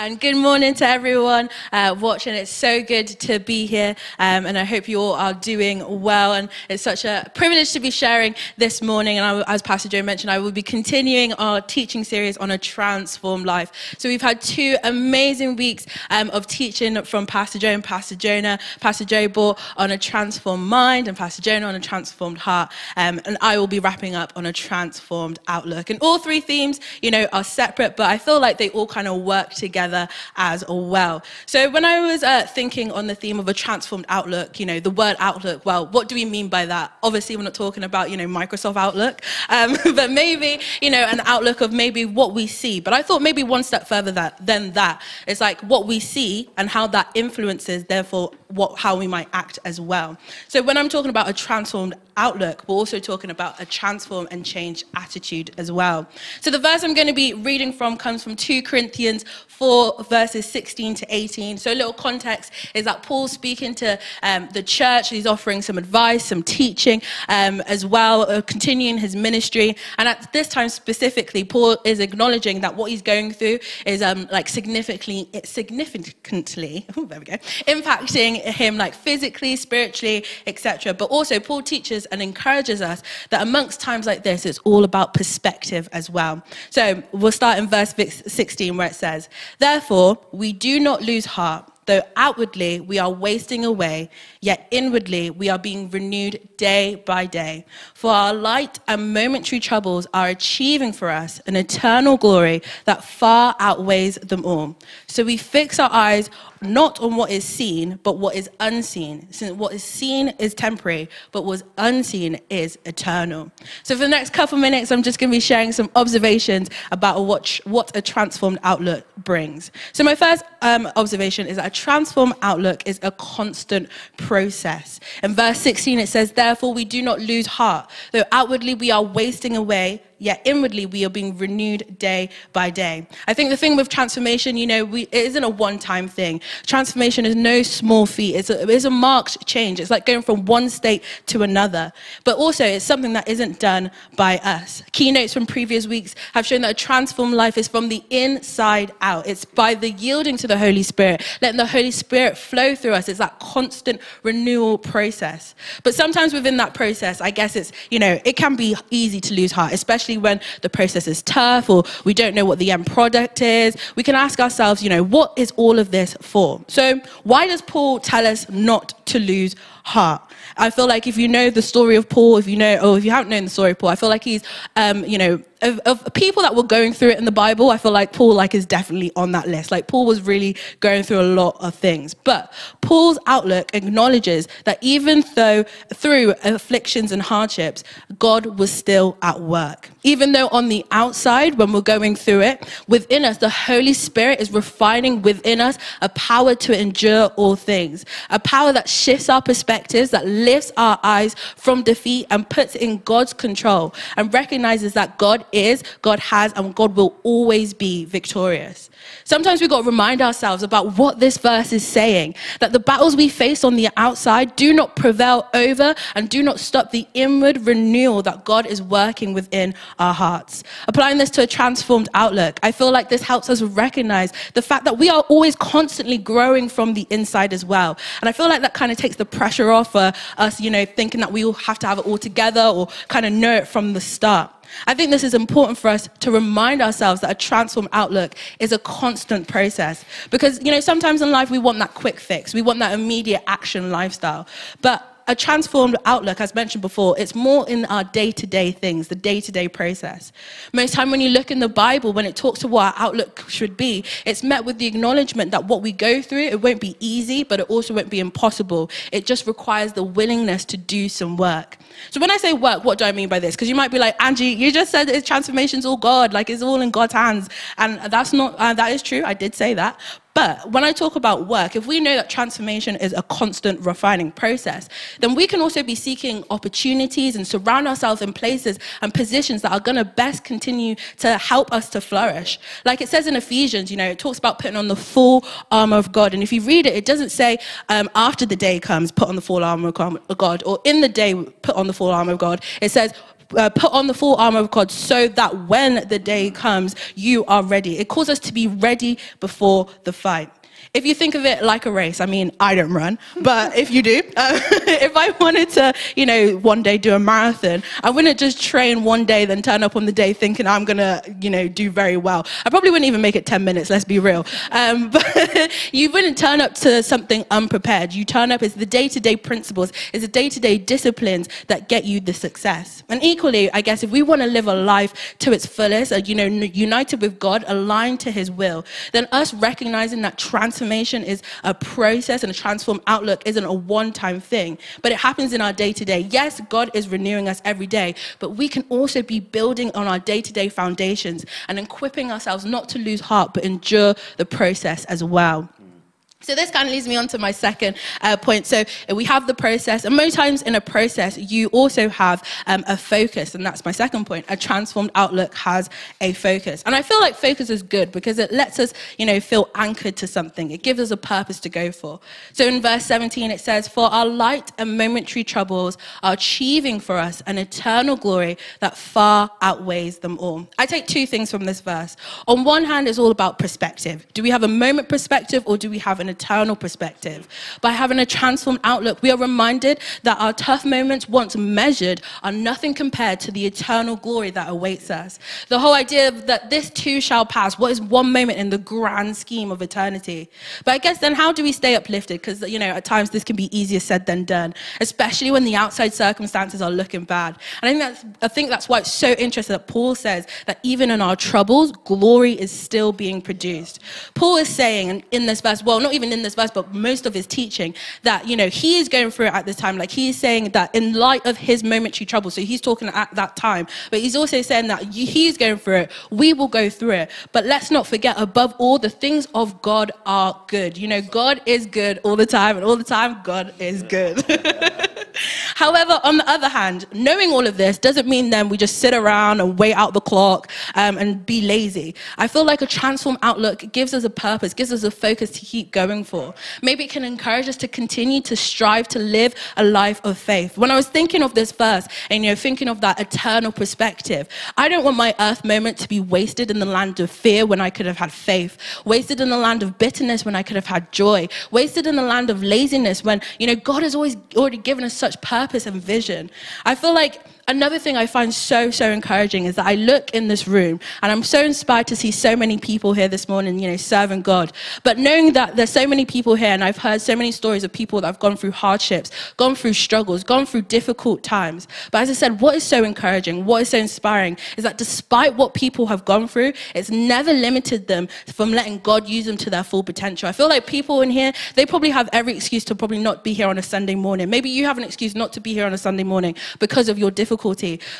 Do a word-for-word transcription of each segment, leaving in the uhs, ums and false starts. And good morning to everyone uh, watching. It's so good to be here, um, and I hope you all are doing well. And it's such a privilege to be sharing this morning. And I, as Pastor Joe mentioned, I will be continuing our teaching series on a transformed life. So we've had two amazing weeks um, of teaching from Pastor Joe and Pastor Jonah. Pastor Joe brought on a transformed mind, and Pastor Jonah on a transformed heart. Um, and I will be wrapping up on a transformed outlook. And all three themes, you know, are separate, but I feel like they all kind of work together as well. So when I was uh, thinking on the theme of a transformed outlook, you know, the word outlook, well, what do we mean by that? Obviously, we're not talking about, you know, Microsoft Outlook, um, but maybe, you know, an outlook of maybe what we see. But I thought maybe one step further that, than that. It's like what we see and how that influences, therefore, what, how we might act as well. So when I'm talking about a transformed outlook, we're also talking about a transform and change attitude as well. So the verse I'm going to be reading from comes from two Corinthians four, verses sixteen to eighteen. So a little context is that Paul's speaking to um, the church. He's offering some advice, some teaching um, as well, uh, continuing his ministry. And at this time specifically, Paul is acknowledging that what he's going through is um, like significantly, significantly, oh, there we go, impacting him, like physically, spiritually, et cetera. But also Paul teaches and encourages us that amongst times like this, it's all about perspective as well. So we'll start in verse sixteen, where it says, "Therefore, we do not lose heart, though outwardly we are wasting away, yet inwardly we are being renewed day by day. For our light and momentary troubles are achieving for us an eternal glory that far outweighs them all. So we fix our eyes not on what is seen, but what is unseen. Since what is seen is temporary, but what is unseen is eternal." So for the next couple minutes, I'm just going to be sharing some observations about what, what a transformed outlook brings. So my first um, observation is that a transformed outlook is a constant process. In verse sixteen, it says, "Therefore we do not lose heart, though outwardly we are wasting away, yet inwardly we are being renewed day by day." I think the thing with transformation, you know, we, it isn't a one-time thing. Transformation is no small feat. It's a, it's a marked change. It's like going from one state to another. But also, it's something that isn't done by us. Keynotes from previous weeks have shown that a transformed life is from the inside out. It's by the yielding to the Holy Spirit, letting the Holy Spirit flow through us. It's that constant renewal process. But sometimes within that process, I guess it's, you know, it can be easy to lose heart, especially when the process is tough or we don't know what the end product is. We can ask ourselves, you know, what is all of this for? So why does Paul tell us not to lose heart? I feel like if you know the story of Paul, if you know, or if you haven't known the story of Paul, I feel like he's, um, you know, of, of people that were going through it in the Bible, I feel like Paul like is definitely on that list. Like Paul was really going through a lot of things. But Paul's outlook acknowledges that even though through afflictions and hardships, God was still at work. Even though on the outside, when we're going through it, within us, the Holy Spirit is refining within us a power to endure all things, a power that shifts our perspectives, that lifts our eyes from defeat and puts it in God's control and recognizes that God is, God has, and God will always be victorious. Sometimes we've got to remind ourselves about what this verse is saying, that the battles we face on the outside do not prevail over and do not stop the inward renewal that God is working within our hearts. Applying this to a transformed outlook, I feel like this helps us recognize the fact that we are always constantly growing from the inside as well. And I feel like that kind of takes the pressure off for us, you know, thinking that we all have to have it all together or kind of know it from the start. I think this is important for us to remind ourselves that a transformed outlook is a constant process, because, you know, sometimes in life we want that quick fix. We want that immediate action lifestyle. But a transformed outlook, as mentioned before, it's more in our day-to-day things, the day-to-day process. Most time when you look in the Bible, when it talks to what our outlook should be, it's met with the acknowledgement that what we go through, it won't be easy, but it also won't be impossible. It just requires the willingness to do some work. So when I say work, what do I mean by this? Because you might be like, Angie, you just said that transformation's all God, like it's all in God's hands. And that's not, uh, that is true, I did say that. But when I talk about work, if we know that transformation is a constant refining process, then we can also be seeking opportunities and surround ourselves in places and positions that are going to best continue to help us to flourish. Like it says in Ephesians, you know, it talks about putting on the full armor of God. And if you read it, it doesn't say um, after the day comes, put on the full armor of God, or in the day, put on the full armor of God. It says uh, put on the full armor of God so that when the day comes, you are ready. It calls us to be ready before the fight. If you think of it like a race, I mean, I don't run, but if you do, uh, if I wanted to, you know, one day do a marathon, I wouldn't just train one day, then turn up on the day thinking I'm going to, you know, do very well. I probably wouldn't even make it ten minutes, let's be real. Um, but you wouldn't turn up to something unprepared. You turn up, it's the day-to-day principles, it's the day-to-day disciplines that get you the success. And equally, I guess, if we want to live a life to its fullest, you know, united with God, aligned to His will, then us recognizing that transformation Transformation is a process, and a transformed outlook isn't a one-time thing, but it happens in our day-to-day. Yes, God is renewing us every day, but we can also be building on our day-to-day foundations and equipping ourselves not to lose heart, but endure the process as well. So this kind of leads me on to my second uh, point. So we have the process, and most times in a process, you also have um, a focus, and that's my second point. A transformed outlook has a focus. And I feel like focus is good because it lets us, you know, feel anchored to something. It gives us a purpose to go for. So in verse seventeen, it says, "For our light and momentary troubles are achieving for us an eternal glory that far outweighs them all." I take two things from this verse. On one hand, it's all about perspective. Do we have a moment perspective, or do we have an An eternal perspective? By having a transformed outlook, we are reminded that our tough moments, once measured, are nothing compared to the eternal glory that awaits us. The whole idea that this too shall pass, what is one moment in the grand scheme of eternity? But I guess then, how do we stay uplifted? Because, you know, at times this can be easier said than done, especially when the outside circumstances are looking bad. And I think that's, I think that's why it's so interesting that Paul says that even in our troubles, glory is still being produced. Paul is saying in this verse, well, not even even in this verse, but most of his teaching, that, you know, he is going through it at this time. Like, he's saying that in light of his momentary trouble, so he's talking at that time, but he's also saying that he's going through it, we will go through it. But let's not forget, above all, the things of God are good. You know, God is good all the time, and all the time, God is good. However, on the other hand, knowing all of this doesn't mean then we just sit around and wait out the clock um, and be lazy. I feel like a transformed outlook gives us a purpose, gives us a focus to keep going for. Maybe it can encourage us to continue to strive to live a life of faith. When I was thinking of this verse and, you know, thinking of that eternal perspective, I don't want my earth moment to be wasted in the land of fear when I could have had faith, wasted in the land of bitterness when I could have had joy, wasted in the land of laziness when, you know, God has always already given us such purpose and vision. I feel like another thing I find so, so encouraging is that I look in this room and I'm so inspired to see so many people here this morning, you know, serving God. But knowing that there's so many people here, and I've heard so many stories of people that have gone through hardships, gone through struggles, gone through difficult times. But as I said, what is so encouraging, what is so inspiring is that despite what people have gone through, it's never limited them from letting God use them to their full potential. I feel like people in here, they probably have every excuse to probably not be here on a Sunday morning. Maybe you have an excuse not to be here on a Sunday morning because of your difficulty.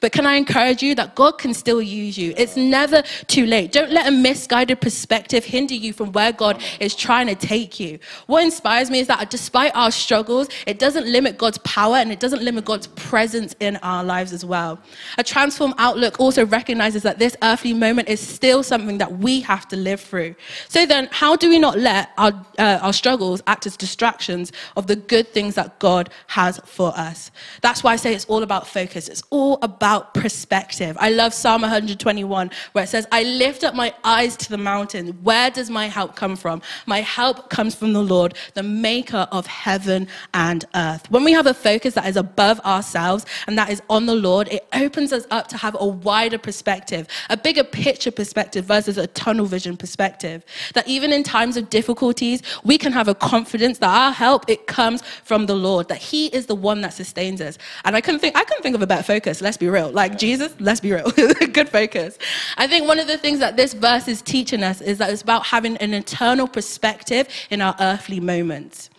But can I encourage you that God can still use you? It's never too late. Don't let a misguided perspective hinder you from where God is trying to take you. What inspires me is that despite our struggles, it doesn't limit God's power, and it doesn't limit God's presence in our lives as well. A transformed outlook also recognizes that this earthly moment is still something that we have to live through. So then, how do we not let our, uh, our struggles act as distractions of the good things that God has for us? That's why I say it's all about focus. It's all about perspective. I love Psalm one hundred twenty-one, where it says, "I lift up my eyes to the mountain. Where does my help come from? My help comes from the Lord, the maker of heaven and earth." When we have a focus that is above ourselves and that is on the Lord, it opens us up to have a wider perspective, a bigger picture perspective versus a tunnel vision perspective. That even in times of difficulties, we can have a confidence that our help, it comes from the Lord, that He is the one that sustains us. And I couldn't think, I couldn't think of a better focus, let's be real. Like, Jesus, let's be real. Good focus. I think one of the things that this verse is teaching us is that it's about having an eternal perspective in our earthly moments.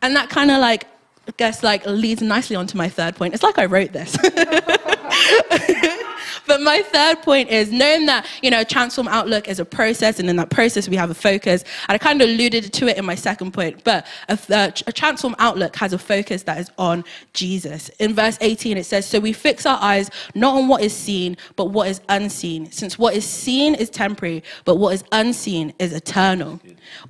And that kind of, like, I guess, like, leads nicely onto my third point. It's like I wrote this. But my third point is knowing that, you know, Transform Outlook is a process, and in that process we have a focus. And I kind of alluded to it in my second point, but a, a, a Transform Outlook has a focus that is on Jesus. In verse eighteen it says, so we fix our eyes not on what is seen, but what is unseen, since what is seen is temporary, but what is unseen is eternal.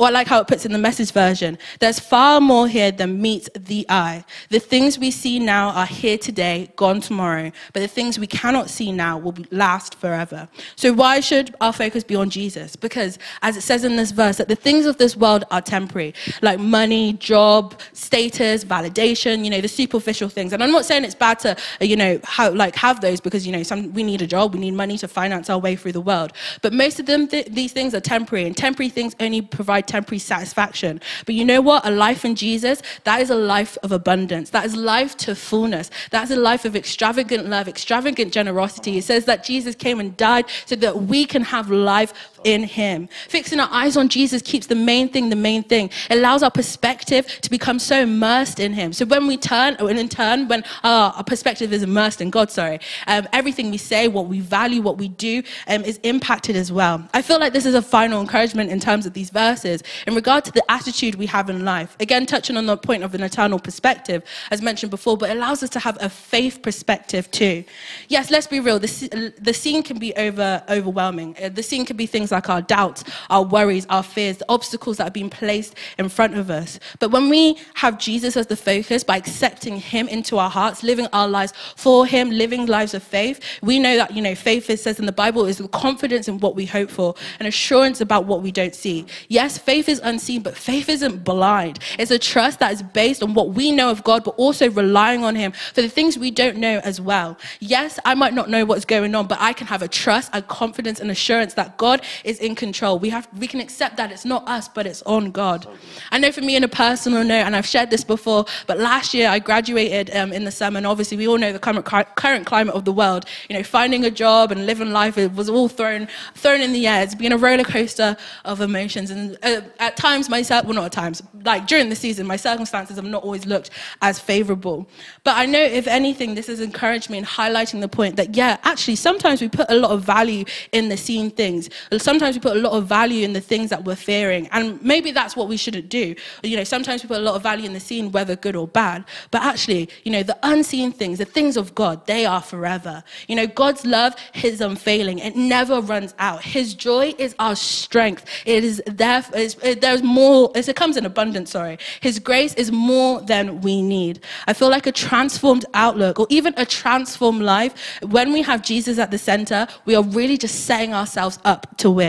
Or I like how it puts in the Message version, there's far more here than meets the eye. The things we see now are here today, gone tomorrow, but the things we cannot see now will last forever. So why should our focus be on Jesus? Because as it says in this verse, that the things of this world are temporary, like money, job, status, validation, you know, the superficial things. And I'm not saying it's bad to, you know, how, like have those, because, you know, some, we need a job, we need money to finance our way through the world. But most of them, th these things are temporary, and temporary things only provide temporary satisfaction. But you know what? A life in Jesus, that is a life of abundance. That is life to fullness. That's a life of extravagant love, extravagant generosity. It says that Jesus came and died so that we can have life in him. Fixing our eyes on Jesus keeps the main thing the main thing. It allows our perspective to become so immersed in him. So when we turn, or in turn, when our, our perspective is immersed in God, sorry, um, everything we say, what we value, what we do um, is impacted as well. I feel like this is a final encouragement in terms of these verses in regard to the attitude we have in life. Again, touching on the point of an eternal perspective, as mentioned before, but it allows us to have a faith perspective too. Yes, let's be real. The, the scene can be over, overwhelming. The scene can be things like our doubts, our worries, our fears, the obstacles that have been placed in front of us. But when we have Jesus as the focus, by accepting him into our hearts, living our lives for him, living lives of faith, we know that, you know, faith, it says in the Bible, is the confidence in what we hope for and assurance about what we don't see. Yes, faith is unseen, but faith isn't blind. It's a trust that is based on what we know of God, but also relying on him for the things we don't know as well. Yes, I might not know what's going on, but I can have a trust, a confidence and assurance that God is in control. We have, we can accept that it's not us, but it's on God. I know for me, in a personal note, and I've shared this before, but last year I graduated um, in the summer, and obviously we all know the current, current climate of the world. You know, finding a job and living life, it was all thrown, thrown in the air. It's been a roller coaster of emotions, and uh, at times myself, well not at times, like during the season, my circumstances have not always looked as favorable. But I know, if anything, this has encouraged me in highlighting the point that, yeah, actually sometimes we put a lot of value in the seen things. Sometimes we put a lot of value in the things that we're fearing, and maybe that's what we shouldn't do. You know, sometimes we put a lot of value in the seen, whether good or bad, but actually, you know, the unseen things, the things of God, they are forever. You know, God's love is unfailing. It never runs out. His joy is our strength. It is there, it's, it, there's more, it comes in abundance, sorry. His grace is more than we need. I feel like a transformed outlook, or even a transformed life, when we have Jesus at the center, we are really just setting ourselves up to win.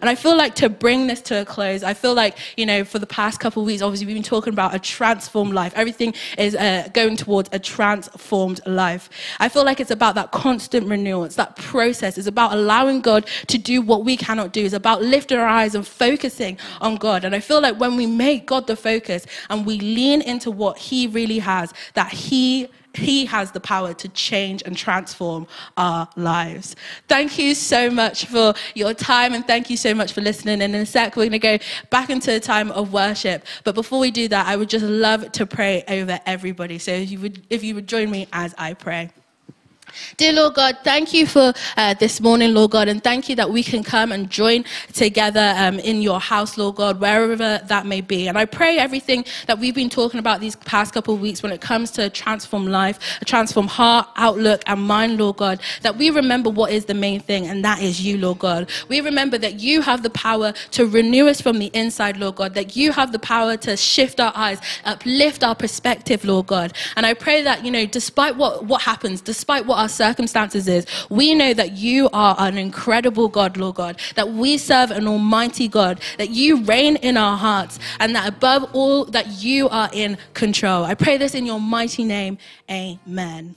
And I feel like, to bring this to a close, I feel like, you know, for the past couple of weeks, obviously we've been talking about a transformed life. Everything is uh, going towards a transformed life. I feel like it's about that constant renewal. It's that process. It's about allowing God to do what we cannot do. It's about lifting our eyes and focusing on God. And I feel like when we make God the focus and we lean into what he really has, that he He has the power to change and transform our lives. Thank you so much for your time, and thank you so much for listening. And in a sec, we're going to go back into a time of worship. But before we do that, I would just love to pray over everybody. So if you would, if you would join me as I pray. Dear Lord God, thank you for uh, this morning, Lord God, and thank you that we can come and join together um, in your house, Lord God, wherever that may be. And I pray everything that we've been talking about these past couple of weeks when it comes to transform life, transform heart, outlook and mind, Lord God, that we remember what is the main thing, and that is you, Lord God. We remember that you have the power to renew us from the inside, Lord God, that you have the power to shift our eyes, uplift our perspective, Lord God. And I pray that, you know, despite what, what happens, despite what our circumstances is, we know that you are an incredible God, Lord God, that we serve an almighty God, that you reign in our hearts, and that above all, that you are in control. I pray this in your mighty name. Amen.